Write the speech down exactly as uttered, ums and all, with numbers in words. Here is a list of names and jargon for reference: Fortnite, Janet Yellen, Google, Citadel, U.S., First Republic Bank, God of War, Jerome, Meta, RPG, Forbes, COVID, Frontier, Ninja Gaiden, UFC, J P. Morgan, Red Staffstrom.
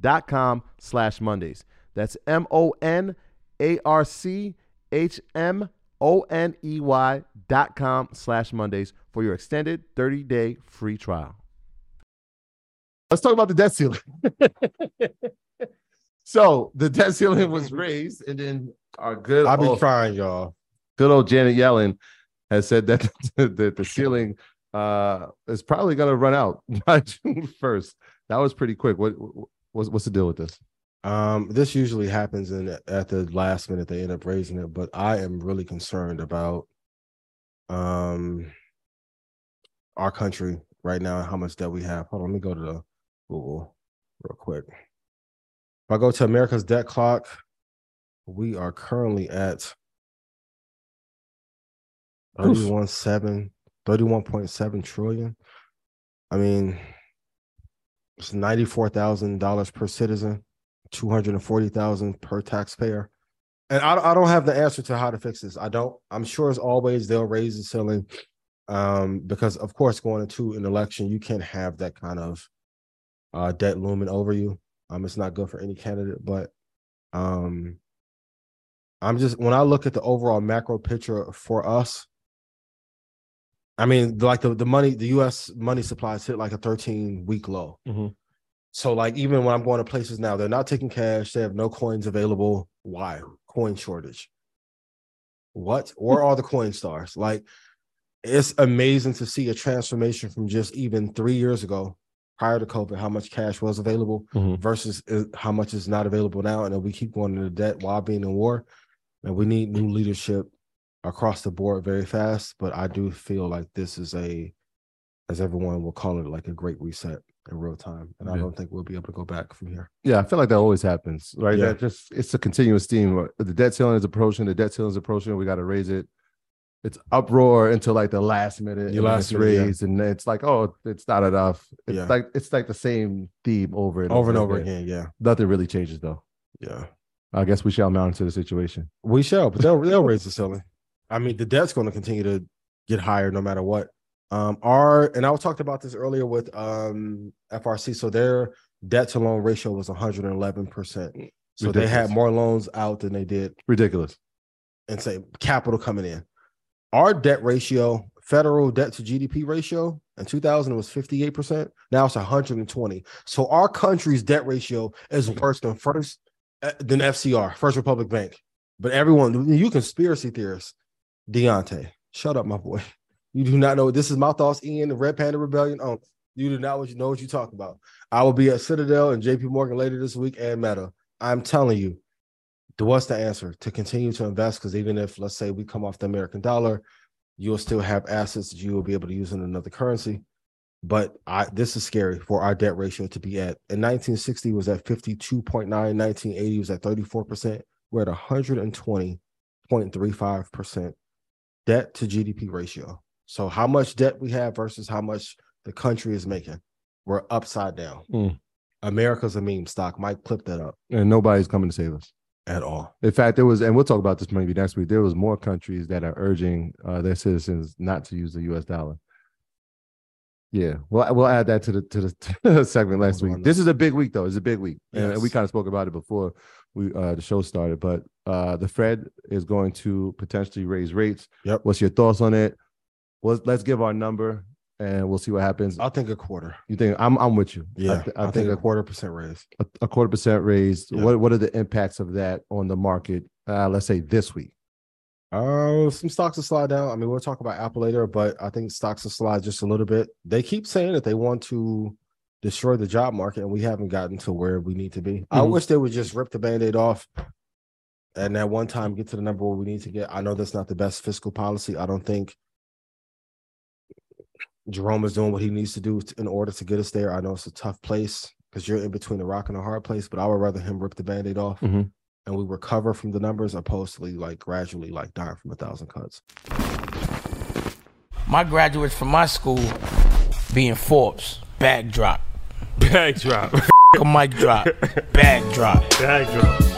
dot com slash Mondays. That's M-O-N-A-R-C-H-M-O-N-E-Y dot com slash Mondays for your extended thirty-day free trial. Let's talk about the debt ceiling. So the debt ceiling was raised, and then our good I'll old, be crying, y'all. Good old Janet Yellen has said that the, the, the ceiling uh, is probably going to run out by June first. That was pretty quick. What what's, what's the deal with this? Um, this usually happens in at the last minute they end up raising it, but I am really concerned about um our country right now and how much debt we have. Hold on, let me go to the Google real quick. If I go to America's debt clock, we are currently at thirty-one point seven trillion. I mean, it's ninety-four thousand dollars per citizen, two hundred forty thousand dollars per taxpayer. And I, I don't have the answer to how to fix this. I don't. I'm sure as always they'll raise the ceiling um, because, of course, going into an election, you can't have that kind of uh, debt looming over you. Um, it's not good for any candidate, but um, I'm just, when I look at the overall macro picture for us, I mean, like the, the money, the U S money supplies hit like a thirteen week low. Mm-hmm. So like, even when I'm going to places now, they're not taking cash. They have no coins available. Why? Coin shortage. What? Where are the coin stars? Like, it's amazing to see a transformation from just even three years ago prior to COVID, how much cash was available mm-hmm. versus how much is not available now. And then we keep going into debt while being in war. And we need new leadership across the board very fast. But I do feel like this is a, as everyone will call it, like a great reset in real time. And yeah. I don't think we'll be able to go back from here. Yeah, I feel like that always happens, right? Yeah. That just it's a continuous theme. The debt ceiling is approaching. The debt ceiling is approaching. We got to raise it. It's uproar until like the last minute, the last raise, yeah. and it's like, oh, it's not enough. It's yeah. like it's like the same theme over and over, over and over again. again. Yeah, nothing really changes though. Yeah, I guess we shall monitor the situation. We shall, but they'll they'll raise the ceiling. I mean, the debt's going to continue to get higher no matter what. Um, our and I was talking about this earlier with um F R C. So their debt to loan ratio was one hundred eleven percent. So ridiculous. They had more loans out than they did. Ridiculous. And say capital coming in. Our debt ratio, federal debt to G D P ratio, in two thousand was fifty-eight percent. Now it's one hundred twenty. So our country's debt ratio is worse than first than F C R, First Republic Bank. But everyone, you conspiracy theorists, Deontay, shut up, my boy. You do not know. This is my thoughts, Ian, the Red Panda Rebellion. Oh, you do not know what you're talking about. I will be at Citadel and J P. Morgan later this week and Meta. I'm telling you. What's the answer? To continue to invest, because even if, let's say, we come off the American dollar, You'll still have assets that you will be able to use in another currency. But I, this is scary for our debt ratio to be at. In nineteen sixty, it was at fifty-two point nine. nineteen eighty was at thirty-four percent. We're at one hundred twenty point three five percent debt to G D P ratio. So how much debt we have versus how much the country is making. We're upside down. Mm. America's a meme stock. Mike, clip that up. And nobody's coming to save us. At all. In fact, there was, and we'll talk about this maybe next week, there was more countries that are urging uh, their citizens not to use the U S dollar. Yeah, well, we'll add that to the to the, to the segment next week. This is a big week, though. It's a big week. Yes. And we kind of spoke about it before we uh, the show started, but uh, the Fed is going to potentially raise rates. Yep. What's your thoughts on it? Well, let's give our number, and we'll see what happens. I think a quarter. You think? I'm I'm with you. Yeah, I, th- I, I think, think a quarter percent raise. A, a quarter percent raise. Yep. What What are the impacts of that on the market? Uh, let's say this week. Oh, uh, some stocks will slide down. I mean, we'll talk about Apple later, but I think stocks will slide just a little bit. They keep saying that they want to destroy the job market, and we haven't gotten to where we need to be. Mm-hmm. I wish they would just rip the Band-Aid off and at one time get to the number where we need to get. I know that's not the best fiscal policy. I don't think Jerome is doing what he needs to do in order to get us there. I know it's a tough place because you're in between a rock and a hard place, but I would rather him rip the Band-Aid off mm-hmm. and we recover from the numbers opposed to like gradually like dying from a thousand cuts. My graduates from my school being Forbes, bag drop. Bag drop. A mic drop. Bag drop. Bag drop.